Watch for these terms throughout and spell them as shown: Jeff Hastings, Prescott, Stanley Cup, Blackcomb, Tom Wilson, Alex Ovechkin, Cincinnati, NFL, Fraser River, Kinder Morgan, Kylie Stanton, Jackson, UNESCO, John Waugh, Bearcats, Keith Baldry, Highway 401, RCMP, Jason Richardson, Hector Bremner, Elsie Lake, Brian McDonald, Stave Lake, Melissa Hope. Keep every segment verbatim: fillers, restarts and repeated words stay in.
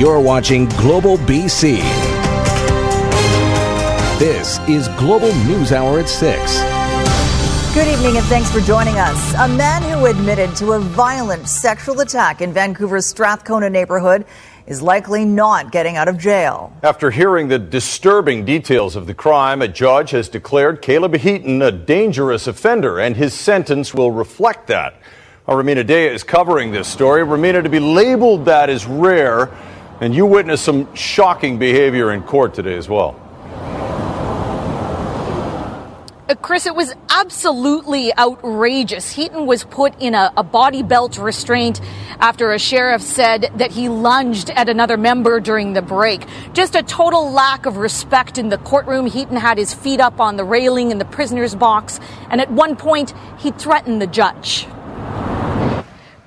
You're watching Global B C. This is Global News Hour at six. Good evening and thanks for joining us. A man who admitted to a violent sexual attack in Vancouver's Strathcona neighborhood is likely not getting out of jail. After hearing the disturbing details of the crime, a judge has declared Caleb Heaton a dangerous offender, and his sentence will reflect that. Our Romina Dea is covering this story. Romina, to be labeled that is rare, and you witnessed some shocking behavior in court today as well. Chris, it was absolutely outrageous. Heaton was put in a, a body belt restraint after a sheriff said that he lunged at another member during the break. Just a total lack of respect in the courtroom. Heaton had his feet up on the railing in the prisoner's box, and at one point, he threatened the judge.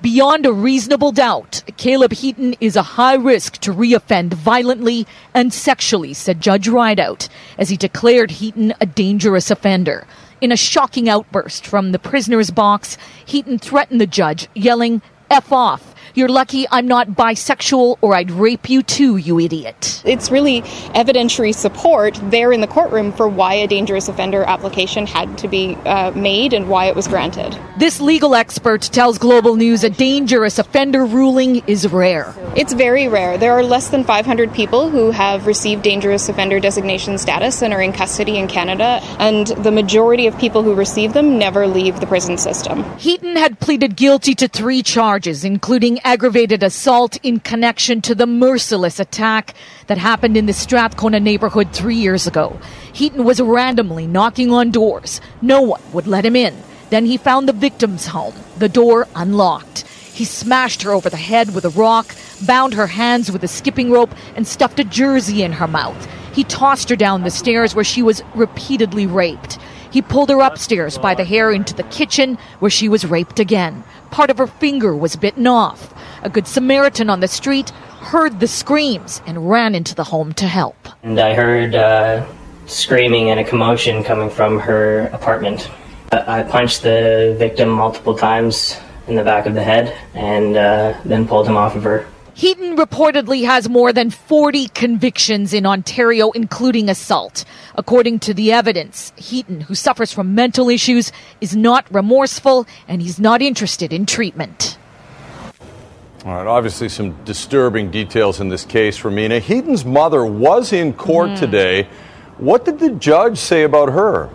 Beyond a reasonable doubt, Caleb Heaton is a high risk to reoffend violently and sexually, said Judge Rideout, as he declared Heaton a dangerous offender. In a shocking outburst from the prisoner's box, Heaton threatened the judge, yelling, "F off. You're lucky I'm not bisexual or I'd rape you too, you idiot." It's really evidentiary support there in the courtroom for why a dangerous offender application had to be uh, made and why it was granted. This legal expert tells Global News a dangerous offender ruling is rare. It's very rare. There are less than five hundred people who have received dangerous offender designation status and are in custody in Canada, and the majority of people who receive them never leave the prison system. Heaton had pleaded guilty to three charges, including aggravated assault in connection to the merciless attack that happened in the Strathcona neighborhood three years ago. Heaton was randomly knocking on doors. No one would let him in. Then he found the victim's home, the door unlocked. He smashed her over the head with a rock, bound her hands with a skipping rope, and stuffed a jersey in her mouth. He tossed her down the stairs where she was repeatedly raped. He pulled her upstairs by the hair into the kitchen where she was raped again. Part of her finger was bitten off. A Good Samaritan on the street heard the screams and ran into the home to help. And I heard uh, screaming and a commotion coming from her apartment. I punched the victim multiple times in the back of the head and uh, then pulled him off of her. Heaton reportedly has more than forty convictions in Ontario, including assault. According to the evidence, Heaton, who suffers from mental issues, is not remorseful and he's not interested in treatment. All right, obviously some disturbing details in this case, Romina. Heaton's mother was in court mm. today. What did the judge say about her?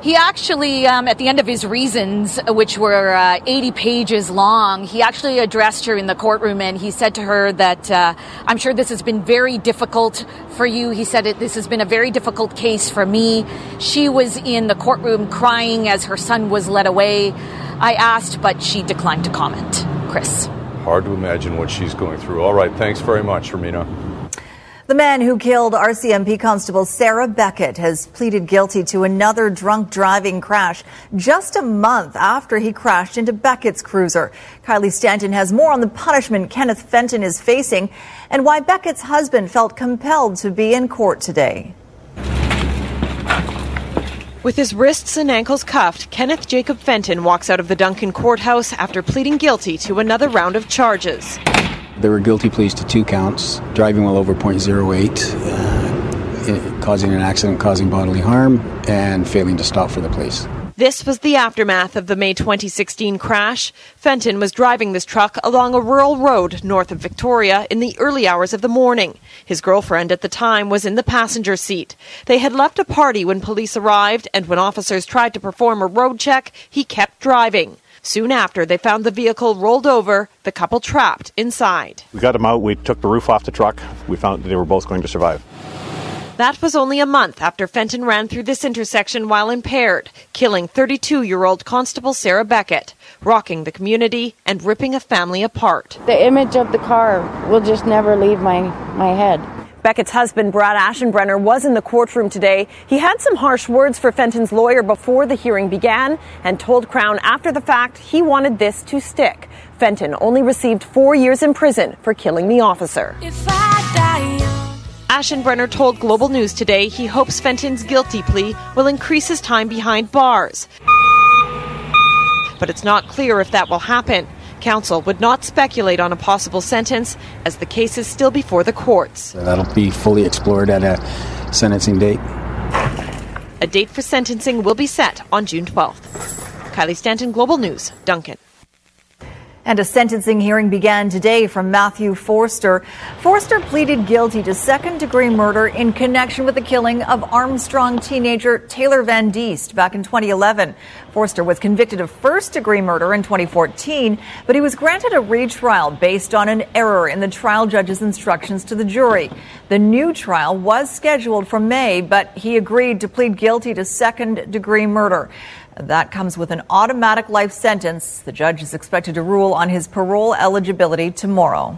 He actually, um, at the end of his reasons, which were uh, eighty pages long, he actually addressed her in the courtroom and he said to her that, uh, I'm sure this has been very difficult for you. He said, it, this has been a very difficult case for me. She was in the courtroom crying as her son was led away. I asked, but she declined to comment. Chris. Hard to imagine what she's going through. All right, thanks very much, Romina. The man who killed R C M P Constable Sarah Beckett has pleaded guilty to another drunk driving crash just a month after he crashed into Beckett's cruiser. Kylie Stanton has more on the punishment Kenneth Fenton is facing and why Beckett's husband felt compelled to be in court today. With his wrists and ankles cuffed, Kenneth Jacob Fenton walks out of the Duncan courthouse after pleading guilty to another round of charges. There were guilty pleas to two counts, driving while over point zero eight, uh, causing an accident, causing bodily harm, and failing to stop for the police. This was the aftermath of the May twenty sixteen crash. Fenton was driving this truck along a rural road north of Victoria in the early hours of the morning. His girlfriend at the time was in the passenger seat. They had left a party when police arrived, and when officers tried to perform a road check, he kept driving. Soon after, they found the vehicle rolled over, the couple trapped inside. We got them out, we took the roof off the truck, we found they were both going to survive. That was only a month after Fenton ran through this intersection while impaired, killing thirty-two-year-old Constable Sarah Beckett, rocking the community and ripping a family apart. The image of the car will just never leave my, my head. Beckett's husband, Brad Ashenbrenner, was in the courtroom today. He had some harsh words for Fenton's lawyer before the hearing began and told Crown after the fact he wanted this to stick. Fenton only received four years in prison for killing the officer. If I die. Ashenbrenner told Global News today he hopes Fenton's guilty plea will increase his time behind bars. But it's not clear if that will happen. Counsel would not speculate on a possible sentence as the case is still before the courts. That'll be fully explored at a sentencing date. A date for sentencing will be set on June twelfth. Kylie Stanton, Global News, Duncan. And a sentencing hearing began today from Matthew Forster. Forster pleaded guilty to second-degree murder in connection with the killing of Armstrong teenager Taylor Van Deest back in twenty eleven. Forster was convicted of first-degree murder in twenty fourteen, but he was granted a retrial based on an error in the trial judge's instructions to the jury. The new trial was scheduled for May, but he agreed to plead guilty to second-degree murder. That comes with an automatic life sentence. The judge is expected to rule on his parole eligibility tomorrow.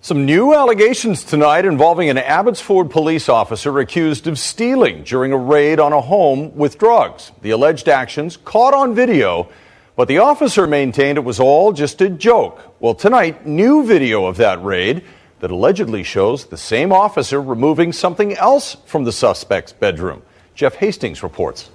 Some new allegations tonight involving an Abbotsford police officer accused of stealing during a raid on a home with drugs. The alleged actions caught on video, but the officer maintained it was all just a joke. Well, tonight, new video of that raid that allegedly shows the same officer removing something else from the suspect's bedroom. Jeff Hastings reports.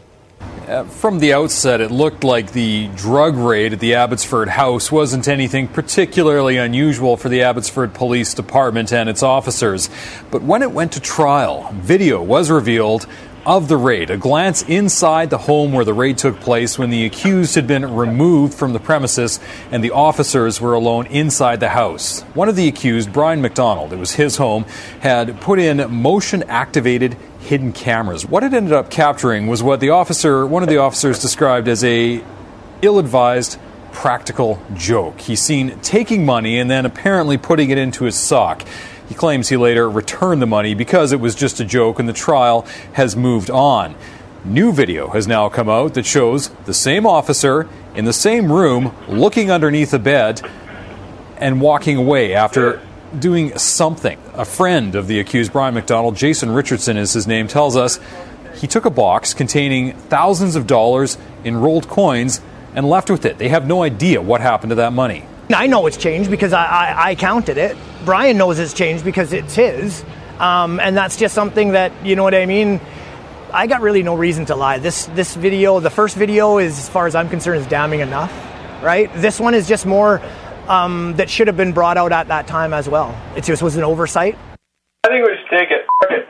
Uh, from the outset, it looked like the drug raid at the Abbotsford house wasn't anything particularly unusual for the Abbotsford Police Department and its officers. But when it went to trial, video was revealed of the raid. A glance inside the home where the raid took place when the accused had been removed from the premises and the officers were alone inside the house. One of the accused, Brian McDonald, it was his home, had put in motion-activated hidden cameras. What it ended up capturing was what the officer, one of the officers described as a ill-advised practical joke. He's seen taking money and then apparently putting it into his sock. He claims he later returned the money because it was just a joke and the trial has moved on. New video has now come out that shows the same officer in the same room looking underneath a bed and walking away after doing something. A friend of the accused, Brian McDonald, Jason Richardson is his name, tells us he took a box containing thousands of dollars in rolled coins and left with it. They have no idea what happened to that money. I know it's changed because I, I, I counted it. Brian knows it's changed because it's his. Um, and that's just something that, you know what I mean? I got really no reason to lie. This this video, the first video, is, as far as I'm concerned, is damning enough, right? This one is just more... Um, that should have been brought out at that time as well. It just was an oversight. I think we should take it. it.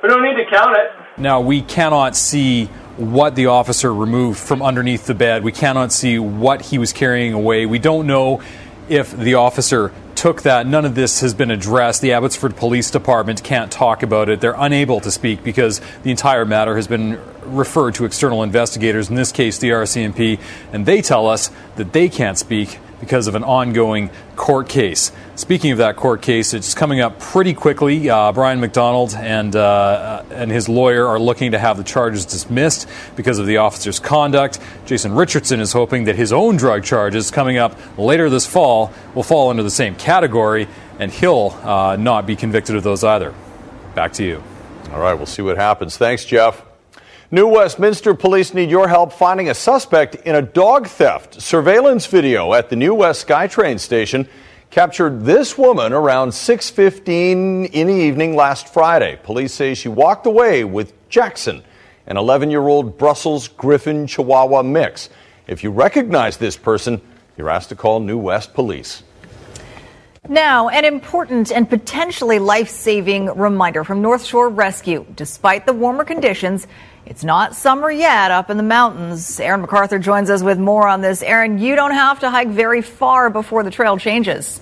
We don't need to count it. Now, we cannot see what the officer removed from underneath the bed. We cannot see what he was carrying away. We don't know if the officer took that. None of this has been addressed. The Abbotsford Police Department can't talk about it. They're unable to speak because the entire matter has been referred to external investigators, in this case the R C M P, and they tell us that they can't speak because of an ongoing court case. Speaking of that court case, it's coming up pretty quickly. Uh, Brian McDonald and uh, and his lawyer are looking to have the charges dismissed because of the officer's conduct. Jason Richardson is hoping that his own drug charges coming up later this fall will fall under the same category, and he'll uh, not be convicted of those either. Back to you. All right, we'll see what happens. Thanks, Jeff. New Westminster police need your help finding a suspect in a dog theft. Surveillance video at the New West SkyTrain station captured this woman around six fifteen in the evening last Friday. Police say she walked away with Jackson, an eleven-year-old Brussels Griffin Chihuahua mix. If you recognize this person, you're asked to call New West Police. Now, an important and potentially life-saving reminder from North Shore Rescue. Despite the warmer conditions, it's not summer yet up in the mountains. Aaron MacArthur joins us with more on this. Aaron, you don't have to hike very far before the trail changes.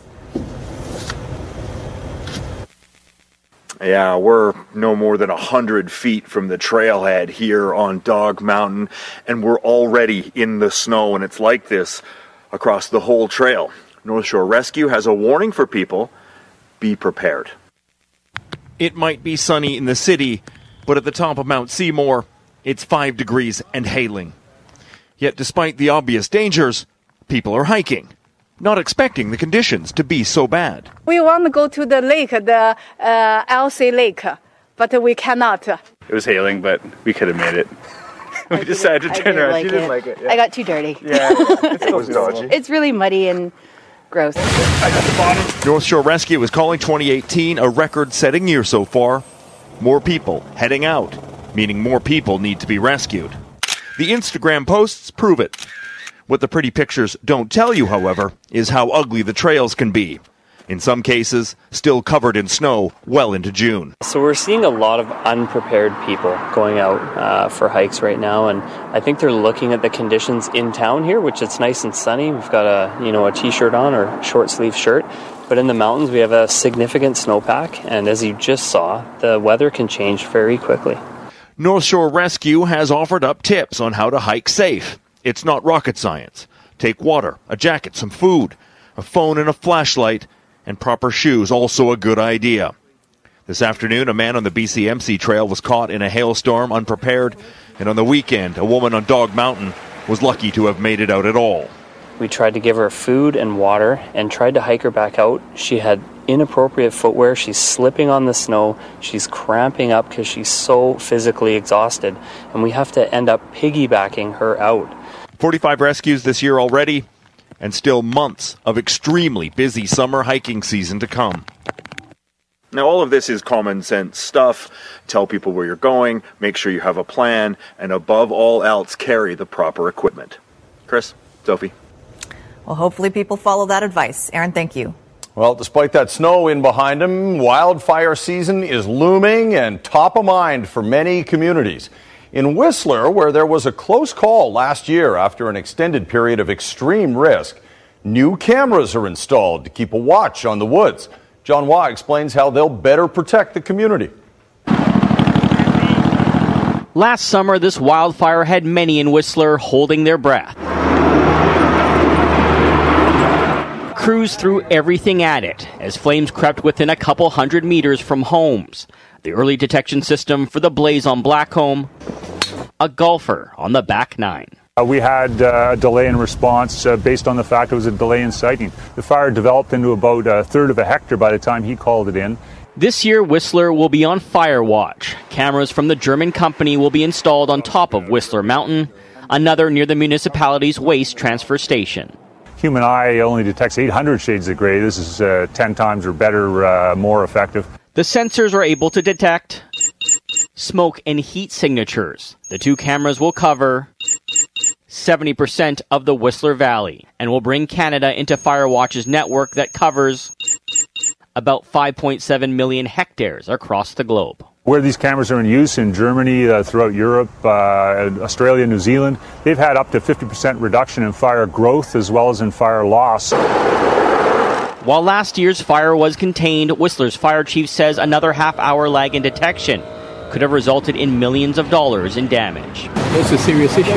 Yeah, we're no more than one hundred feet from the trailhead here on Dog Mountain, and we're already in the snow, and it's like this across the whole trail. North Shore Rescue has a warning for people. Be prepared. It might be sunny in the city, but at the top of Mount Seymour, it's five degrees and hailing. Yet despite the obvious dangers, people are hiking, not expecting the conditions to be so bad. We want to go to the lake, the uh, Elsie Lake, but we cannot. It was hailing, but we could have made it. We decided to turn around. Like she didn't it. like it. Yeah. I got too dirty. Yeah, it's, it was dodgy. It's really muddy and gross. I got the bottom. North Shore Rescue is calling twenty eighteen a record-setting year so far. More people heading out, meaning more people need to be rescued. The Instagram posts prove it. What the pretty pictures don't tell you, however, is how ugly the trails can be. In some cases, still covered in snow well into June. So we're seeing a lot of unprepared people going out uh, for hikes right now, and I think they're looking at the conditions in town here, which it's nice and sunny. We've got a, you know, a t-shirt on or short sleeve shirt. But in the mountains, we have a significant snowpack, and as you just saw, the weather can change very quickly. North Shore Rescue has offered up tips on how to hike safe. It's not rocket science. Take water, a jacket, some food, a phone and a flashlight, and proper shoes, also a good idea. This afternoon, a man on the B C M C trail was caught in a hailstorm unprepared, and on the weekend, a woman on Dog Mountain was lucky to have made it out at all. We tried to give her food and water and tried to hike her back out. She had inappropriate footwear. She's slipping on the snow. She's cramping up because she's so physically exhausted, and we have to end up piggybacking her out. forty-five rescues this year already, and still months of extremely busy summer hiking season to come. Now, all of this is common sense stuff. Tell people where you're going, make sure you have a plan, and above all else, carry the proper equipment. Chris, Sophie. Well, hopefully people follow that advice. Aaron, thank you. Well, despite that snow in behind them, wildfire season is looming and top of mind for many communities. In Whistler, where there was a close call last year after an extended period of extreme risk, new cameras are installed to keep a watch on the woods. John Waugh explains how they'll better protect the community. Last summer, this wildfire had many in Whistler holding their breath. Crews threw everything at it as flames crept within a couple hundred meters from homes. The early detection system for the blaze on Blackcomb, a golfer on the back nine. Uh, we had uh, a delay in response uh, based on the fact it was a delay in sighting. The fire developed into about a third of a hectare by the time he called it in. This year, Whistler will be on Firewatch. Cameras from the German company will be installed on top of Whistler Mountain, another near the municipality's waste transfer station. Human eye only detects eight hundred shades of gray. This is uh, ten times or better, uh, more effective. The sensors are able to detect smoke and heat signatures. The two cameras will cover seventy percent of the Whistler Valley and will bring Canada into Firewatch's network that covers about five point seven million hectares across the globe. Where these cameras are in use in Germany, uh, throughout Europe, uh, Australia, New Zealand, they've had up to fifty percent reduction in fire growth as well as in fire loss. While last year's fire was contained, Whistler's fire chief says another half-hour lag in detection could have resulted in millions of dollars in damage. It's a serious issue.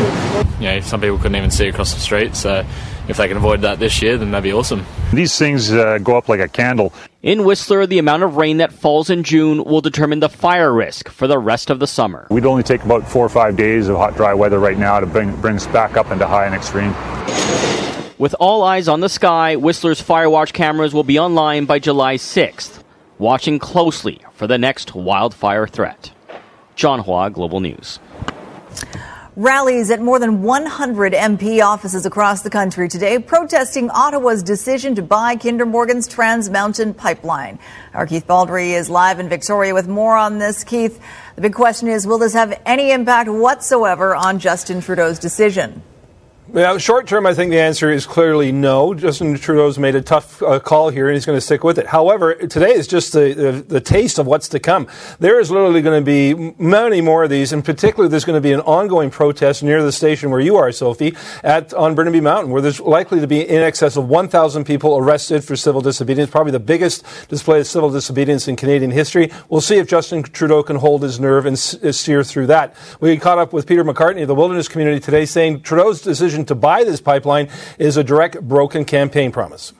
You know, some people couldn't even see across the street, so if they can avoid that this year, then that'd be awesome. These things uh, go up like a candle. In Whistler, the amount of rain that falls in June will determine the fire risk for the rest of the summer. We'd only take about four or five days of hot, dry weather right now to bring, bring us back up into high and extreme. With all eyes on the sky, Whistler's Firewatch cameras will be online by July sixth, watching closely for the next wildfire threat. John Hua, Global News. Rallies at more than one hundred M P offices across the country today protesting Ottawa's decision to buy Kinder Morgan's Trans Mountain Pipeline. Our Keith Baldry is live in Victoria with more on this. Keith, the big question is, will this have any impact whatsoever on Justin Trudeau's decision? Now, short term, I think the answer is clearly no. Justin Trudeau's made a tough uh, call here, and he's going to stick with it. However, today is just the, the, the taste of what's to come. There is literally going to be many more of these. In particular, there's going to be an ongoing protest near the station where you are, Sophie, at on Burnaby Mountain, where there's likely to be in excess of one thousand people arrested for civil disobedience, probably the biggest display of civil disobedience in Canadian history. We'll see if Justin Trudeau can hold his nerve and steer through that. We caught up with Peter McCartney of the Wilderness Community today, saying Trudeau's decision to buy this pipeline is a direct broken campaign promise.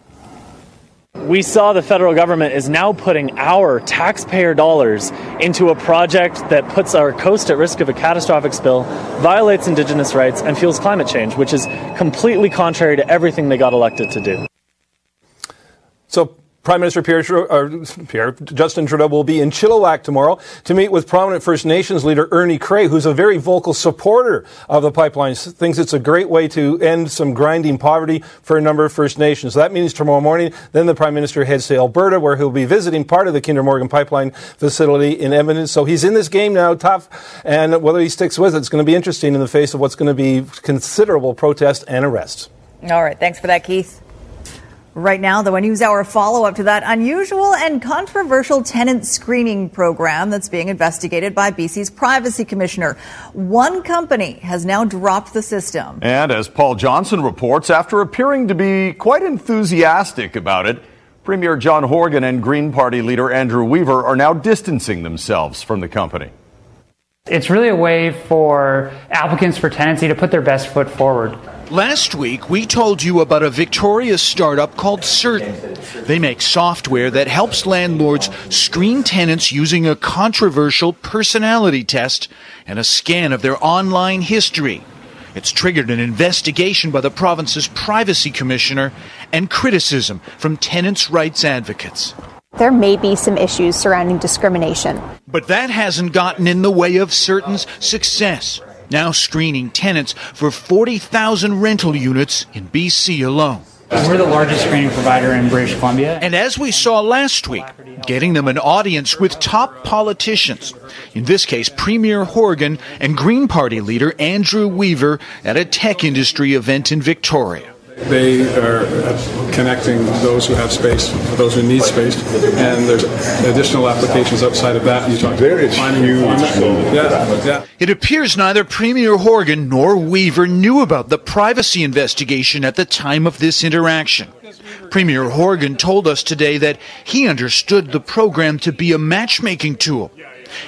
We saw the federal government is now putting our taxpayer dollars into a project that puts our coast at risk of a catastrophic spill, violates Indigenous rights, and fuels climate change, which is completely contrary to everything they got elected to do. So Prime Minister Pierre, or Pierre, Justin Trudeau will be in Chilliwack tomorrow to meet with prominent First Nations leader Ernie Cray, who's a very vocal supporter of the pipelines, thinks it's a great way to end some grinding poverty for a number of First Nations. So that means tomorrow morning, then the Prime Minister heads to Alberta, where he'll be visiting part of the Kinder Morgan pipeline facility in Edmonton. So he's in this game now, tough, and whether he sticks with it, it's going to be interesting in the face of what's going to be considerable protest and arrests. All right, thanks for that, Keith. Right now, though, a NewsHour follow-up to that unusual and controversial tenant screening program that's being investigated by B C's Privacy Commissioner. One company has now dropped the system. And as Paul Johnson reports, after appearing to be quite enthusiastic about it, Premier John Horgan and Green Party leader Andrew Weaver are now distancing themselves from the company. It's really a way for applicants for tenancy to put their best foot forward. Last week, we told you about a Victoria startup called Certain. They make software that helps landlords screen tenants using a controversial personality test and a scan of their online history. It's triggered an investigation by the province's Privacy Commissioner and criticism from tenants' rights advocates. There may be some issues surrounding discrimination. But that hasn't gotten in the way of Certain's success, now screening tenants for forty thousand rental units in B C alone. We're the largest screening provider in British Columbia. And as we saw last week, getting them an audience with top politicians. In this case, Premier Horgan and Green Party leader Andrew Weaver at a tech industry event in Victoria. They are connecting those who have space, those who need space, and there's additional applications outside of that. You talk about finding you. Yeah, yeah. It appears neither Premier Horgan nor Weaver knew about the privacy investigation at the time of this interaction. Premier Horgan told us today that he understood the program to be a matchmaking tool.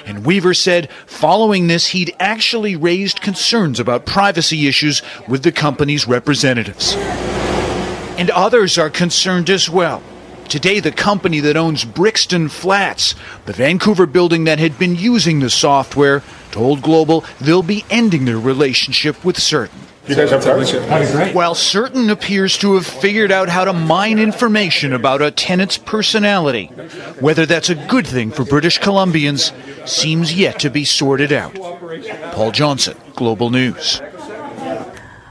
And Weaver said following this, he'd actually raised concerns about privacy issues with the company's representatives. And others are concerned as well. Today, the company that owns Brixton Flats, the Vancouver building that had been using the software, told Global they'll be ending their relationship with Certain. You guys have great. While Certain appears to have figured out how to mine information about a tenant's personality, whether that's a good thing for British Columbians seems yet to be sorted out. Paul Johnson, Global News.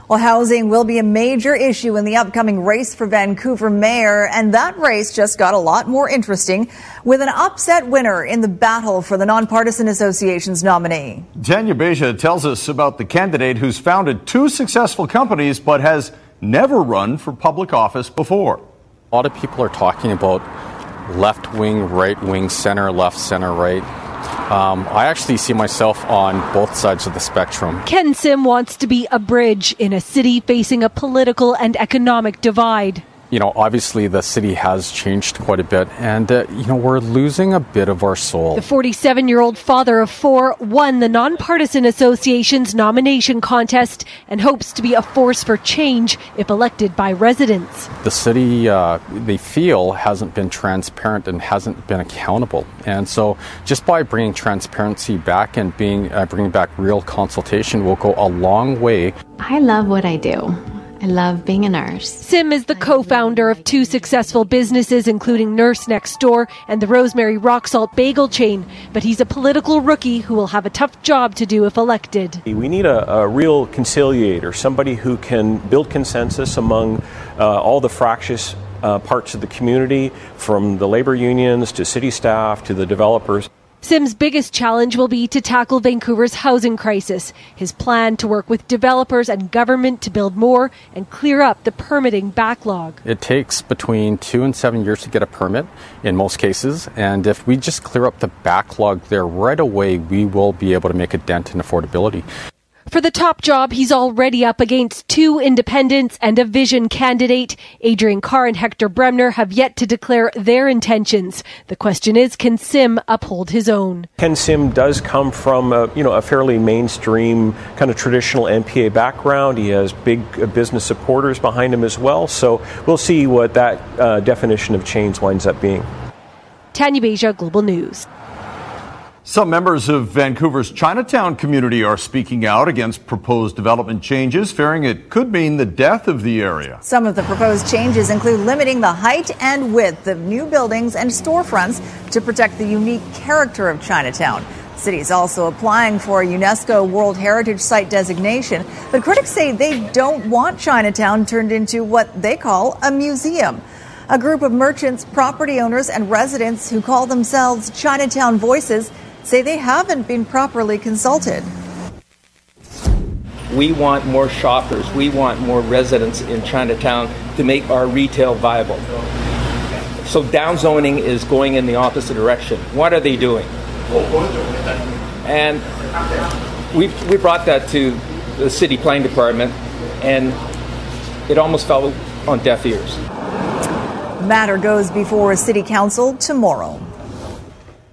Well, housing will be a major issue in the upcoming race for Vancouver mayor, and that race just got a lot more interesting with an upset winner in the battle for the Nonpartisan Association's nominee. Tanya Beja tells us about the candidate who's founded two successful companies but has never run for public office before. A lot of people are talking about left wing, right wing, center, left, center, right. Um, I actually see myself on both sides of the spectrum. Ken Sim wants to be a bridge in a city facing a political and economic divide. You know, obviously the city has changed quite a bit, and, uh, you know, we're losing a bit of our soul. The forty-seven-year-old father of four won the Nonpartisan Association's nomination contest and hopes to be a force for change if elected by residents. The city, uh, they feel, hasn't been transparent and hasn't been accountable. And so just by bringing transparency back and being uh, bringing back real consultation will go a long way. I love what I do. I love being a nurse. Sim is the co-founder of two successful businesses, including Nurse Next Door and the Rosemary Rock Salt Bagel chain. But he's a political rookie who will have a tough job to do if elected. We need a, a real conciliator, somebody who can build consensus among uh, all the fractious uh, parts of the community, from the labor unions to city staff to the developers. Sim's biggest challenge will be to tackle Vancouver's housing crisis. His plan to work with developers and government to build more and clear up the permitting backlog. It takes between two and seven years to get a permit in most cases. And if we just clear up the backlog there right away, we will be able to make a dent in affordability. For the top job, he's already up against two independents and a Vision candidate. Adrian Carr and Hector Bremner have yet to declare their intentions. The question is, can Sim uphold his own? Ken Sim does come from a, you know, a fairly mainstream kind of traditional M P A background. He has big business supporters behind him as well. So we'll see what that uh, definition of change winds up being. Tanya Beja, Global News. Some members of Vancouver's Chinatown community are speaking out against proposed development changes, fearing it could mean the death of the area. Some of the proposed changes include limiting the height and width of new buildings and storefronts to protect the unique character of Chinatown. The city is also applying for a UNESCO World Heritage Site designation, but critics say they don't want Chinatown turned into what they call a museum. A group of merchants, property owners, and residents who call themselves Chinatown Voices say they haven't been properly consulted. We want more shoppers. We want more residents in Chinatown to make our retail viable. So downzoning is going in the opposite direction. What are they doing? And we we brought that to the city planning department, and it almost fell on deaf ears. The matter goes before a city council tomorrow.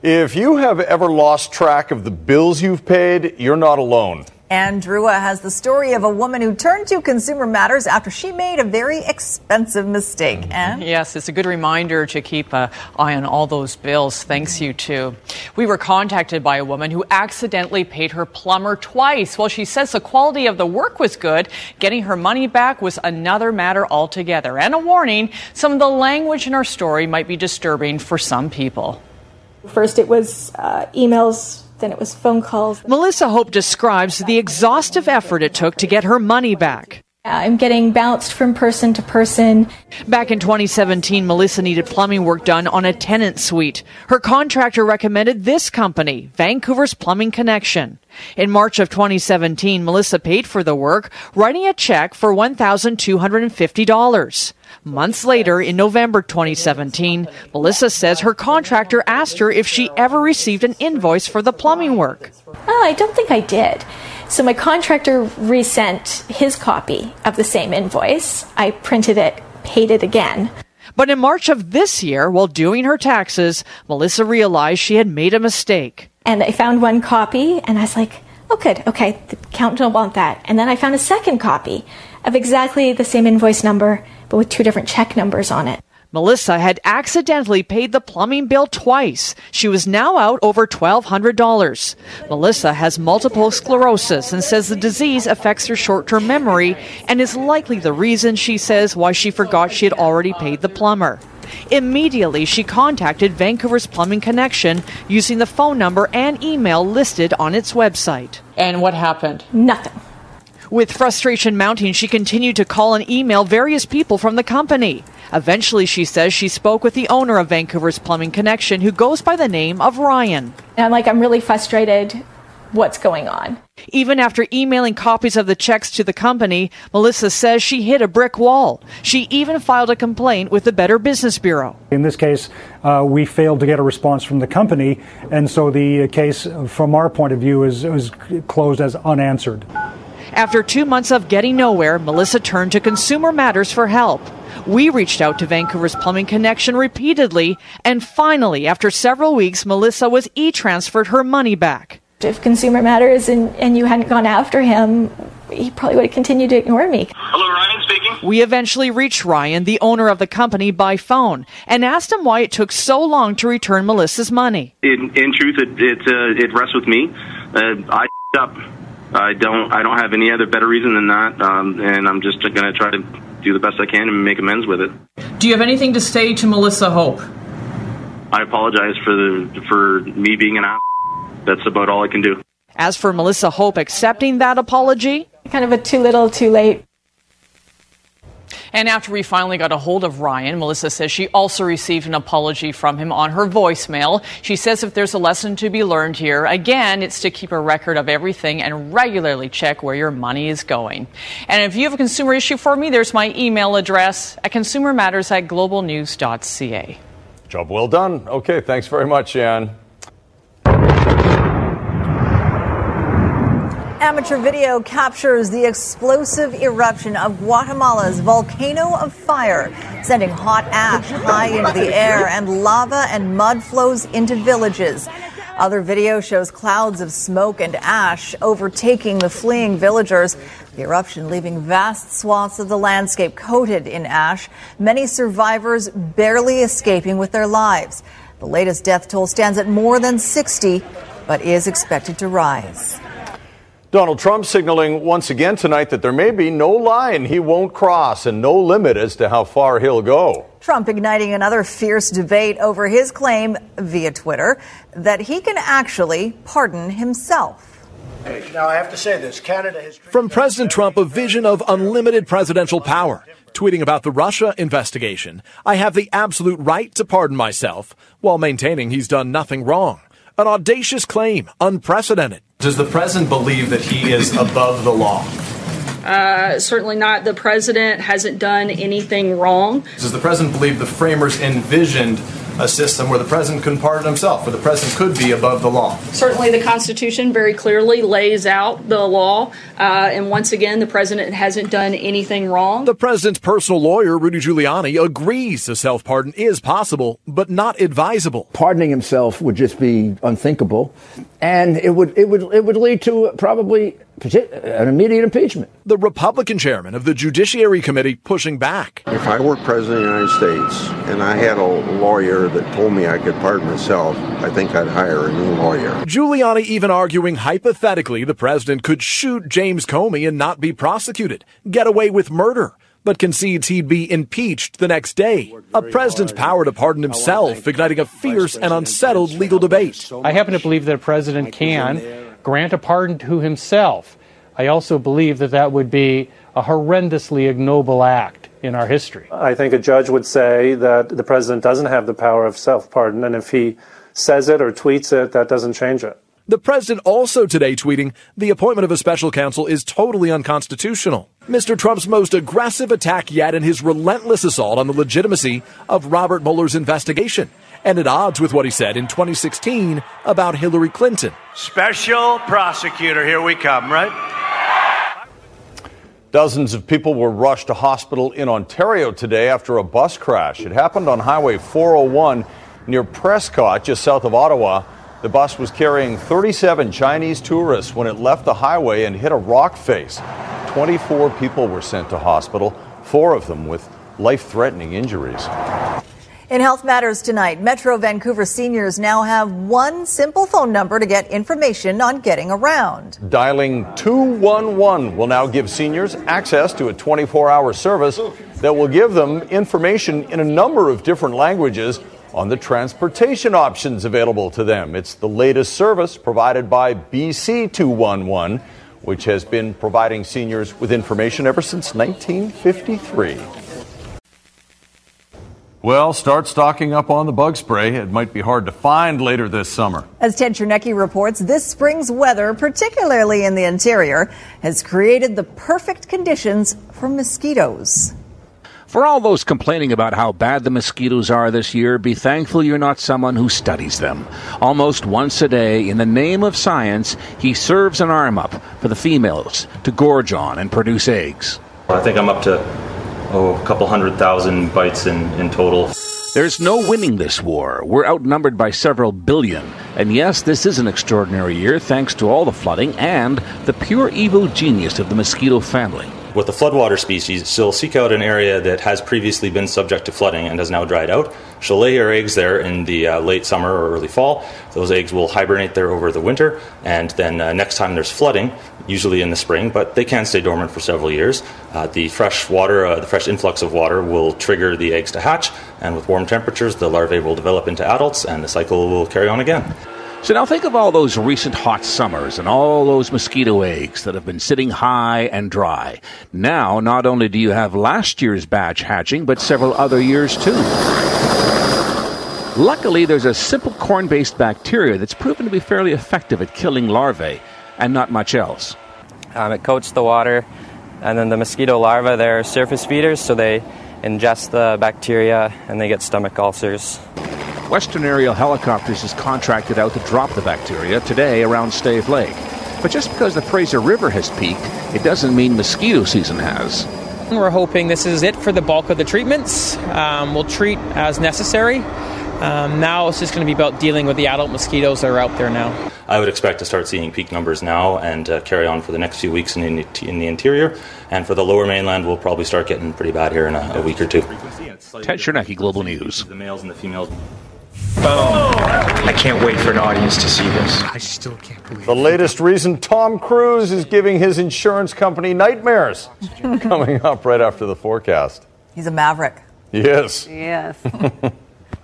If you have ever lost track of the bills you've paid, you're not alone. Andrea has the story of a woman who turned to consumer matters after she made a very expensive mistake. And yes, it's a good reminder to keep an eye on all those bills. Thanks, you two. We were contacted by a woman who accidentally paid her plumber twice. Well, she says the quality of the work was good. Getting her money back was another matter altogether. And a warning, some of the language in our story might be disturbing for some people. First it was uh, emails, then it was phone calls. Melissa Hope describes the exhaustive effort it took to get her money back. I'm getting bounced from person to person. Back in twenty seventeen, Melissa needed plumbing work done on a tenant suite. Her contractor recommended this company, Vancouver's Plumbing Connection. In March of twenty seventeen, Melissa paid for the work, writing a check for one thousand two hundred fifty dollars. Months later, in November twenty seventeen, Melissa says her contractor asked her if she ever received an invoice for the plumbing work. Oh, I don't think I did. So my contractor resent his copy of the same invoice. I printed it, paid it again. But in March of this year, while doing her taxes, Melissa realized she had made a mistake. And I found one copy, and I was like, oh, good, okay, the accountant will want that. And then I found a second copy of exactly the same invoice number, but with two different check numbers on it. Melissa had accidentally paid the plumbing bill twice. She was now out over one thousand two hundred dollars. Melissa has multiple sclerosis and says the disease affects her short-term memory and is likely the reason, she says, why she forgot she had already paid the plumber. Immediately, she contacted Vancouver's Plumbing Connection using the phone number and email listed on its website. And what happened? Nothing. With frustration mounting, she continued to call and email various people from the company. Eventually, she says she spoke with the owner of Vancouver's Plumbing Connection, who goes by the name of Ryan. And I'm like, I'm really frustrated. What's going on? Even after emailing copies of the checks to the company, Melissa says she hit a brick wall. She even filed a complaint with the Better Business Bureau. In this case, uh, we failed to get a response from the company, and so the case, from our point of view, is, is closed as unanswered. After two months of getting nowhere, Melissa turned to Consumer Matters for help. We reached out to Vancouver's Plumbing Connection repeatedly, and finally, after several weeks, Melissa was e-transferred her money back. If Consumer Matters and, and you hadn't gone after him, he probably would have continued to ignore me. Hello, Ryan speaking. We eventually reached Ryan, the owner of the company, by phone and asked him why it took so long to return Melissa's money. In, in truth, it, it, uh, it rests with me. Uh, I f***ed up. I don't I don't have any other better reason than that, um, and I'm just going to try to do the best I can and make amends with it. Do you have anything to say to Melissa Hope? I apologize for the, for me being an ass. That's about all I can do. As for Melissa Hope accepting that apology? Kind of a too little, too late. And after we finally got a hold of Ryan, Melissa says she also received an apology from him on her voicemail. She says if there's a lesson to be learned here, again, it's to keep a record of everything and regularly check where your money is going. And if you have a consumer issue for me, there's my email address at consumer matters at global news dot c a. Job well done. Okay, thanks very much, Ann. Amateur video captures the explosive eruption of Guatemala's volcano of fire, sending hot ash high into the air, and lava and mud flows into villages. Other video shows clouds of smoke and ash overtaking the fleeing villagers, the eruption leaving vast swaths of the landscape coated in ash, many survivors barely escaping with their lives. The latest death toll stands at more than sixty. but is expected to rise. Donald Trump signaling once again tonight that there may be no line he won't cross and no limit as to how far he'll go. Trump igniting another fierce debate over his claim via Twitter that he can actually pardon himself. Now, I have to say this. Canada has... From President Trump, a vision of unlimited presidential power. Tweeting about the Russia investigation, I have the absolute right to pardon myself while maintaining he's done nothing wrong. An audacious claim, unprecedented. Does the president believe that he is above the law? Uh, certainly not. The president hasn't done anything wrong. Does the president believe the framers envisioned a system where the president couldn't pardon himself, where the president could be above the law? Certainly the Constitution very clearly lays out the law. Uh, and once again, the president hasn't done anything wrong. The president's personal lawyer, Rudy Giuliani, agrees a self-pardon is possible, but not advisable. Pardoning himself would just be unthinkable. And it would it would it would lead to probably an immediate impeachment. The Republican chairman of the Judiciary Committee pushing back. If I were president of the United States and I had a lawyer that told me I could pardon myself, I think I'd hire a new lawyer. Giuliani even arguing hypothetically the president could shoot James Comey and not be prosecuted, get away with murder, but concedes he'd be impeached the next day. A president's power to pardon himself, igniting a fierce and unsettled legal debate. I happen to believe that a president can grant a pardon to himself. I also believe that that would be a horrendously ignoble act in our history. I think a judge would say that the president doesn't have the power of self-pardon, and if he says it or tweets it, that doesn't change it. The president also today tweeting the appointment of a special counsel is totally unconstitutional. Mister Trump's most aggressive attack yet in his relentless assault on the legitimacy of Robert Mueller's investigation, and at odds with what he said in twenty sixteen about Hillary Clinton. Special prosecutor, here we come, right? Dozens of people were rushed to hospital in Ontario today after a bus crash. It happened on Highway four oh one near Prescott, just south of Ottawa. The bus was carrying thirty-seven Chinese tourists when it left the highway and hit a rock face. twenty-four people were sent to hospital, four of them with life-threatening injuries. In Health Matters tonight, Metro Vancouver seniors now have one simple phone number to get information on getting around. Dialing two one one will now give seniors access to a twenty-four hour service that will give them information in a number of different languages on the transportation options available to them. It's the latest service provided by B C two one one, which has been providing seniors with information ever since nineteen fifty-three. Well, start stocking up on the bug spray. It might be hard to find later this summer. As Ted Chernecki reports, this spring's weather, particularly in the interior, has created the perfect conditions for mosquitoes. For all those complaining about how bad the mosquitoes are this year, be thankful you're not someone who studies them. Almost once a day, in the name of science, he serves an arm up for the females to gorge on and produce eggs. I think I'm up to oh, a couple hundred thousand bites in, in total. There's no winning this war. We're outnumbered by several billion. And yes, this is an extraordinary year thanks to all the flooding and the pure evil genius of the mosquito family. With the floodwater species, she'll seek out an area that has previously been subject to flooding and has now dried out. She'll lay her eggs there in the uh, late summer or early fall. Those eggs will hibernate there over the winter, and then uh, next time there's flooding, usually in the spring, but they can stay dormant for several years. Uh, the fresh water, uh, the fresh influx of water will trigger the eggs to hatch, and with warm temperatures, the larvae will develop into adults, and the cycle will carry on again. So now think of all those recent hot summers and all those mosquito eggs that have been sitting high and dry. Now, not only do you have last year's batch hatching, but several other years too. Luckily, there's a simple corn-based bacteria that's proven to be fairly effective at killing larvae and not much else. Um, it coats the water, and then the mosquito larvae, they're surface feeders, so they ingest the bacteria and they get stomach ulcers. Western Aerial Helicopters is contracted out to drop the bacteria today around Stave Lake. But just because the Fraser River has peaked, it doesn't mean mosquito season has. We're hoping this is it for the bulk of the treatments. Um, we'll treat as necessary. Um, now it's just going to be about dealing with the adult mosquitoes that are out there now. I would expect to start seeing peak numbers now and uh, carry on for the next few weeks in, in, in the interior. And for the lower mainland, we'll probably start getting pretty bad here in a, a week or two. Ted Chernecki, Global News. The males and the females. Boom. I can't wait for an audience to see this. I still can't believe it. The latest reason Tom Cruise is giving his insurance company nightmares. Coming up right after the forecast. He's a maverick. Yes. Yes.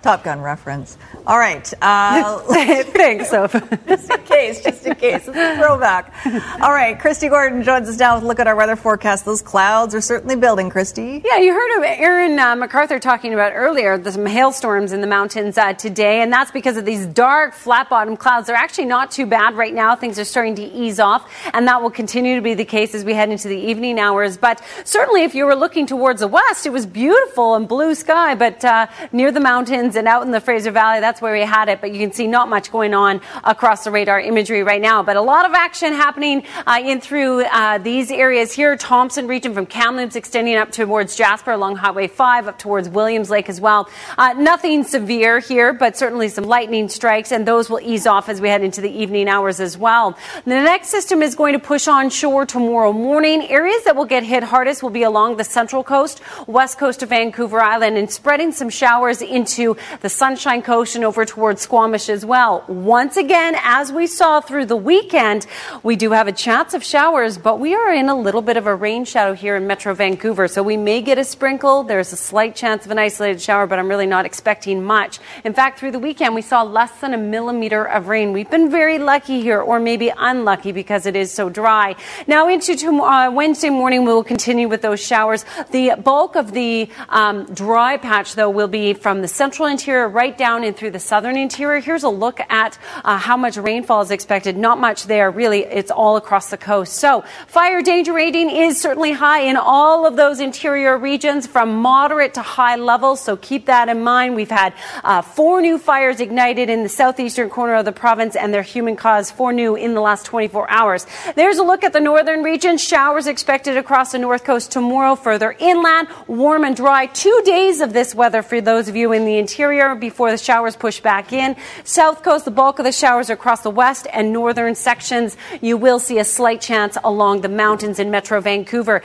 Top Gun reference. All right. Uh, Thanks, Sophie. Just in case, just in case. It's a throwback. All right. Christy Gordon joins us now with a look at our weather forecast. Those clouds are certainly building, Christy. Yeah, you heard of Aaron uh, MacArthur talking about earlier, there's some hailstorms in the mountains uh, today, and that's because of these dark, flat-bottom clouds. They're actually not too bad right now. Things are starting to ease off, and that will continue to be the case as we head into the evening hours. But certainly, if you were looking towards the west, it was beautiful and blue sky, but uh, near the mountains and out in the Fraser Valley, that's where we had it. But you can see not much going on across the radar imagery right now. But a lot of action happening uh, in through uh, these areas here. Thompson region from Kamloops extending up towards Jasper along Highway five, up towards Williams Lake as well. Uh, nothing severe here, but certainly some lightning strikes, and those will ease off as we head into the evening hours as well. The next system is going to push on shore tomorrow morning. Areas that will get hit hardest will be along the central coast, west coast of Vancouver Island, and spreading some showers into the Sunshine Coast and over towards Squamish as well. Once again, as we saw through the weekend, we do have a chance of showers, but we are in a little bit of a rain shadow here in Metro Vancouver, so we may get a sprinkle. There's a slight chance of an isolated shower, but I'm really not expecting much. In fact, through the weekend, we saw less than a millimeter of rain. We've been very lucky here, or maybe unlucky because it is so dry. Now into tomorrow, uh, Wednesday morning, we will continue with those showers. The bulk of the um, dry patch, though, will be from the central interior right down in through the southern interior. Here's a look at uh, how much rainfall is expected. Not much there, really. It's all across the coast. So fire danger rating is certainly high in all of those interior regions, from moderate to high levels. So keep that in mind. We've had uh, four new fires ignited in the southeastern corner of the province, and they're human caused. Four new in the last twenty-four hours. There's a look at the northern region. Showers expected across the north coast tomorrow. Further inland, warm and dry. Two days of this weather for those of you in the interior before the showers push back in. South coast, the bulk of the showers are across the west and northern sections. You will see a slight chance along the mountains in Metro Vancouver.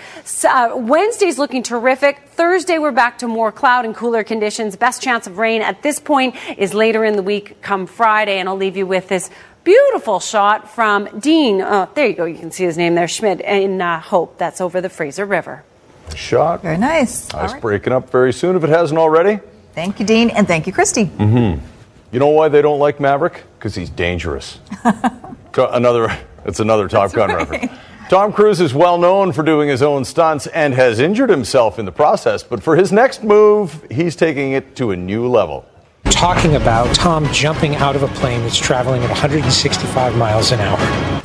Uh, Wednesday's looking terrific. Thursday, we're back to more cloud and cooler conditions. Best chance of rain at this point is later in the week come Friday, and I'll leave you with this beautiful shot from Dean. Uh, there you go. You can see his name there, Schmidt, in uh, Hope. That's over the Fraser River. Shot. Very nice. Ice right. Breaking up very soon if it hasn't already. Thank you, Dean, and thank you, Christy. Mm-hmm. You know why they don't like Maverick? Because he's dangerous. another, it's another Top Gun right. reference. Tom Cruise is well known for doing his own stunts and has injured himself in the process, but for his next move, he's taking it to a new level. Talking about Tom jumping out of a plane that's traveling at one hundred sixty-five miles an hour.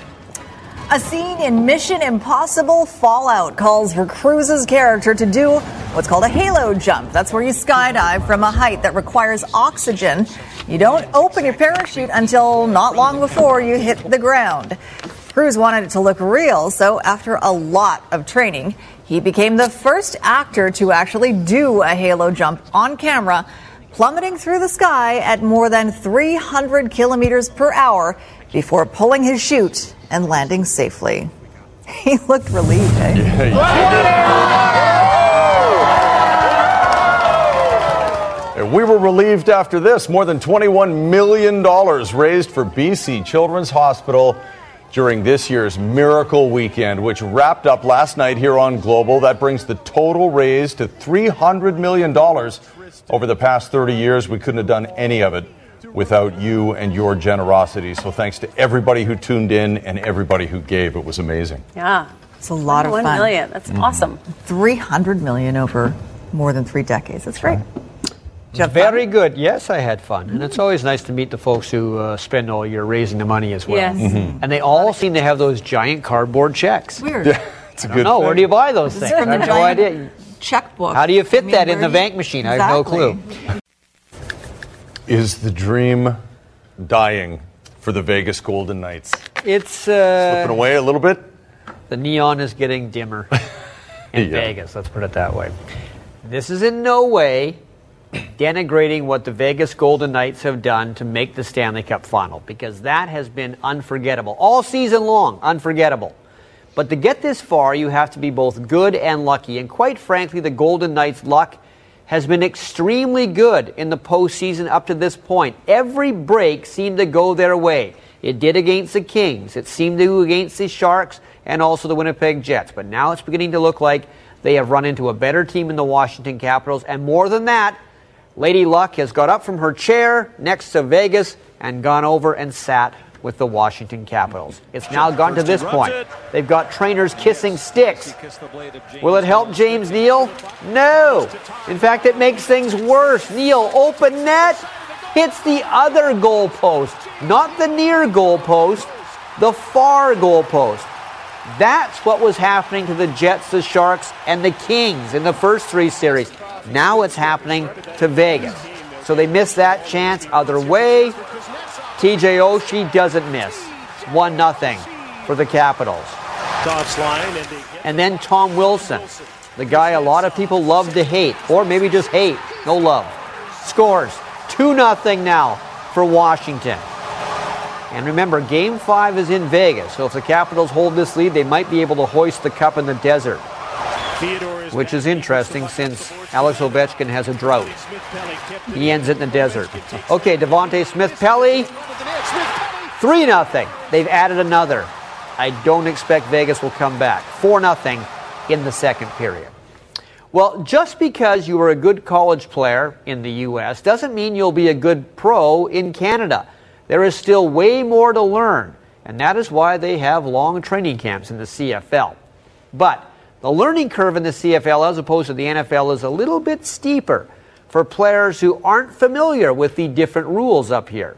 A scene in Mission Impossible Fallout calls for Cruise's character to do what's called a halo jump. That's where you skydive from a height that requires oxygen. You don't open your parachute until not long before you hit the ground. Cruise wanted it to look real, so after a lot of training, he became the first actor to actually do a halo jump on camera, plummeting through the sky at more than three hundred kilometers per hour before pulling his chute and landing safely. He looked relieved, eh? Yeah, yeah. And we were relieved after this. More than twenty-one million dollars raised for B C Children's Hospital during this year's Miracle Weekend, which wrapped up last night here on Global. That brings the total raised to three hundred million dollars over the past thirty years. We couldn't have done any of it without you and your generosity. So thanks to everybody who tuned in and everybody who gave. It was amazing. Yeah. It's a lot of fun. one million. That's mm-hmm. awesome. three hundred million over more than three decades. That's great. Very fun? Good. Yes, I had fun. And it's always nice to meet the folks who uh, spend all year raising the money as well. Yes. Mm-hmm. And they all seem to have those giant cardboard checks. Weird. It's a good no, where do you buy those things? I have no idea. Checkbook. How do you fit I mean, that in the bank machine? Exactly. I have no clue. Is the dream dying for the Vegas Golden Knights? It's uh, slipping away a little bit. The neon is getting dimmer in yeah. Vegas. Let's put it that way. This is in no way denigrating what the Vegas Golden Knights have done to make the Stanley Cup final, because that has been unforgettable all season long. Unforgettable. But to get this far, you have to be both good and lucky. And quite frankly, the Golden Knights' luck has been extremely good in the postseason up to this point. Every break seemed to go their way. It did against the Kings. It seemed to against the Sharks and also the Winnipeg Jets. But now it's beginning to look like they have run into a better team in the Washington Capitals. And more than that, Lady Luck has got up from her chair next to Vegas and gone over and sat with the Washington Capitals. It's now gone to this point. They've got trainers kissing sticks. Will it help James Neal? No. In fact, it makes things worse. Neal, open net, hits the other goal post. Not the near goal post, the far goal post. That's what was happening to the Jets, the Sharks, and the Kings in the first three series. Now it's happening to Vegas. So they missed that chance other way. T J Oshie doesn't miss. one nothing for the Capitals. And then Tom Wilson, the guy a lot of people love to hate, or maybe just hate, no love, scores two nothing now for Washington. And remember, Game five is in Vegas, so if the Capitals hold this lead, they might be able to hoist the cup in the desert, which is interesting since Alex Ovechkin has a drought. He ends it in the desert. Okay, Devontae Smith-Pelly, three nothing. They've added another. I don't expect Vegas will come back. four nothing in the second period. Well, just because you were a good college player in the U S doesn't mean you'll be a good pro in Canada. There is still way more to learn, and that is why they have long training camps in the C F L. But the learning curve in the C F L as opposed to the N F L is a little bit steeper for players who aren't familiar with the different rules up here.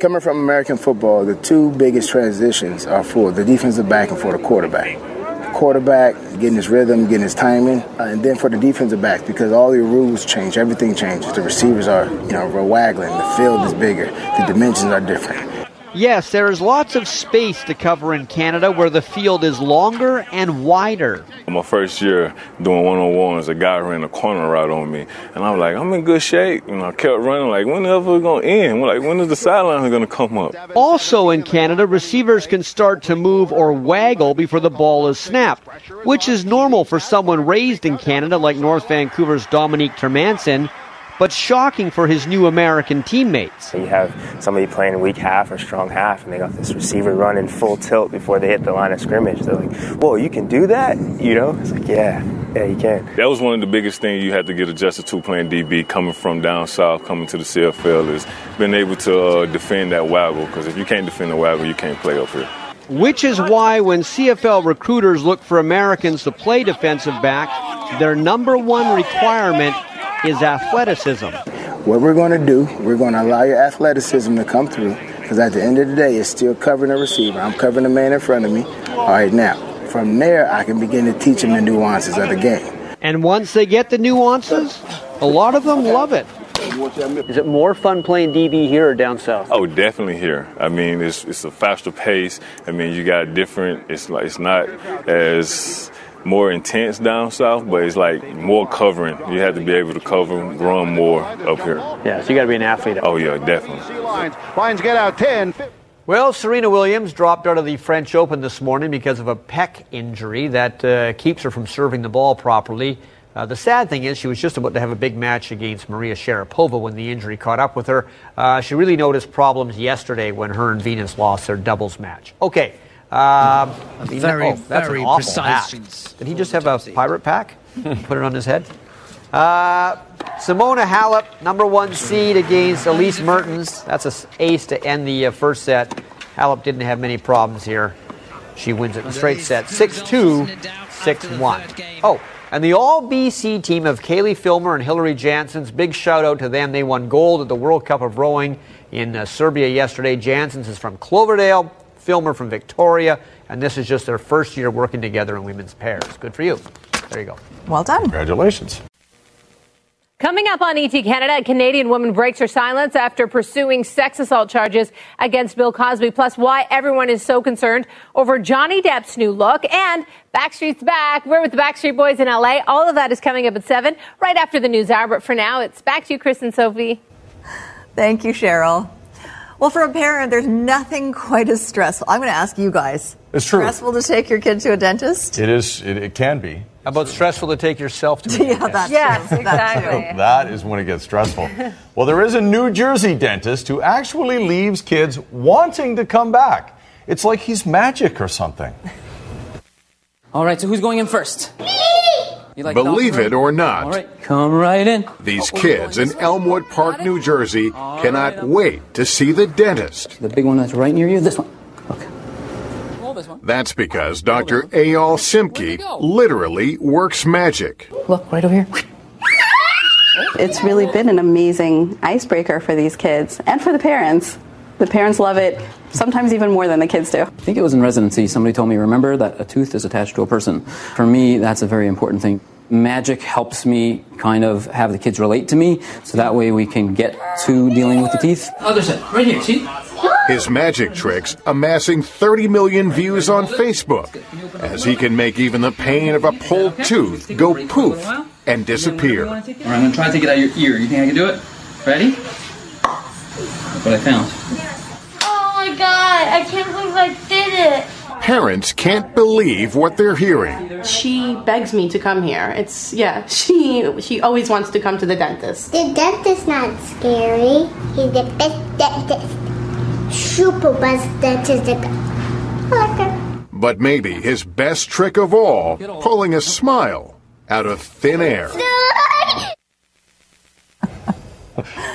Coming from American football, the two biggest transitions are for the defensive back and for the quarterback. The quarterback, getting his rhythm, getting his timing, and then for the defensive back, because all your rules change, everything changes. The receivers are, you know, waggling, the field is bigger, the dimensions are different. Yes, there is lots of space to cover in Canada where the field is longer and wider. My first year doing one-on-ones, a guy ran a corner route on me. And I'm like, I'm in good shape. And I kept running, like, when is it going to end? Like, when is the sideline going to come up? Also in Canada, receivers can start to move or waggle before the ball is snapped, which is normal for someone raised in Canada like North Vancouver's Dominique Termanson, but shocking for his new American teammates. You have somebody playing weak half or strong half, and they got this receiver running full tilt before they hit the line of scrimmage. They're like, whoa, you can do that? You know? It's like, yeah, yeah, you can. That was one of the biggest things you had to get adjusted to playing D B, coming from down south, coming to the C F L, is being able to uh, defend that waggle, because if you can't defend the waggle, you can't play up here. Which is why when C F L recruiters look for Americans to play defensive back, their number one requirement is athleticism. What we're going to do, we're going to allow your athleticism to come through, because at the end of the day, it's still covering the receiver. I'm covering the man in front of me. All right, now, from there, I can begin to teach them the nuances of the game. And once they get the nuances, a lot of them love it. Is it more fun playing D B here or down south? Oh, definitely here. I mean, it's it's a faster pace. I mean, you got different, it's like it's not as more intense down south, but it's like more covering. You have to be able to cover, run more up here. Yeah, so you got to be an athlete. Oh, yeah, definitely. Lions get out ten. Well, Serena Williams dropped out of the French Open this morning because of a pec injury that uh, keeps her from serving the ball properly. Uh, the sad thing is she was just about to have a big match against Maria Sharapova when the injury caught up with her. Uh, she really noticed problems yesterday when her and Venus lost their doubles match. Okay. Uh, very, oh, that's very an awful precise. Pack. Did he just have a pirate pack? Put it on his head. Uh, Simona Halep, number one seed against Elise Mertens. That's an ace to end the uh, first set. Halep didn't have many problems here. She wins it in straight set, six two, six one. Oh, and the All-B C team of Kaylee Filmer and Hilary Janssens, big shout-out to them. They won gold at the World Cup of Rowing in uh, Serbia yesterday. Janssens is from Cloverdale. Filmer from Victoria, and this is just their first year working together in women's pairs. Good for you. There you go. Well done. Congratulations. Coming up on E T Canada, a Canadian woman breaks her silence after pursuing sex assault charges against Bill Cosby, plus why everyone is so concerned over Johnny Depp's new look, and Backstreet's back. We're with the Backstreet Boys in L A. All of that is coming up at seven, right after the news hour. But for now, it's back to you, Chris and Sophie. Thank you, Cheryl. Well, for a parent, there's nothing quite as stressful. I'm going to ask you guys. It's true. Stressful to take your kid to a dentist? It is. It, it can be. How about stressful to take yourself to a yeah, that's yes, true. Exactly. So that is when it gets stressful. Well, there is a New Jersey dentist who actually leaves kids wanting to come back. It's like he's magic or something. All right, so who's going in first? You like Believe it or not. All right, come right in. These oh, kids in Elmwood Park, New Jersey All cannot right wait to see the dentist. The big one that's right near you, this one. Okay. That's because Doctor Eyal Simke literally works magic. Look, right over here. It's really been an amazing icebreaker for these kids and for the parents. The parents love it, sometimes even more than the kids do. I think it was in residency. Somebody told me, remember that a tooth is attached to a person. For me, that's a very important thing. Magic helps me kind of have the kids relate to me, so that way we can get to dealing with the teeth. Other side, right here, see? His magic tricks amassing thirty million views on Facebook, as he can make even the pain of a pulled tooth go poof and disappear. All right, I'm going to try to take it out of your ear. You think I can do it? Ready? That's what I found. Oh, my God. I can't believe I did it. Parents can't believe what they're hearing. She begs me to come here. It's, yeah, she she always wants to come to the dentist. The dentist's not scary. He's the best dentist. Super best dentist. But maybe his best trick of all, pulling a smile out of thin air.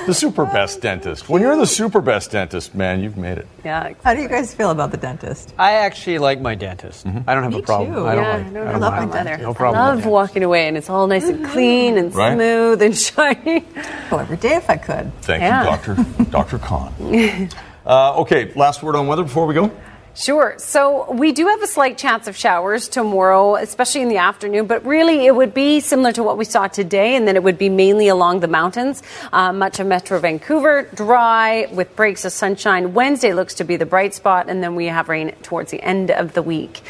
The super best dentist. When you're the super best dentist, man, you've made it. Yeah. Exactly. How do you guys feel about the dentist? I actually like my dentist. Mm-hmm. I don't have Me a problem. Too. I don't yeah, like. No, I, don't I love mind. my dentist. No problem. I love walking away and it's all nice and clean and right? smooth and shiny. Well, every day if I could. Thank yeah. you, Doctor Doctor Khan. uh, okay, last word on weather before we go. Sure. So we do have a slight chance of showers tomorrow, especially in the afternoon, but really it would be similar to what we saw today, and then it would be mainly along the mountains. Uh, much of Metro Vancouver, dry with breaks of sunshine. Wednesday looks to be the bright spot, and then we have rain towards the end of the week.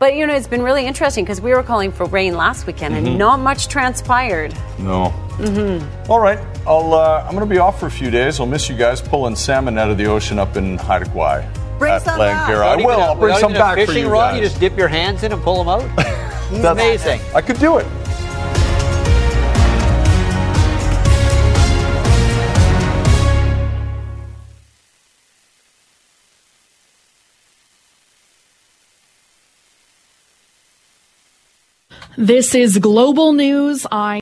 But, you know, it's been really interesting because we were calling for rain last weekend, mm-hmm. and not much transpired. No. Mm-hmm. All right. I'll, uh, I'm going to be off for a few days. I'll miss you guys pulling salmon out of the ocean up in Haida Gwaii. Bring some back. I will. I'll bring some back for you guys. Fishing rod, you just dip your hands in and pull them out? It's amazing. I could do it. This is Global News. I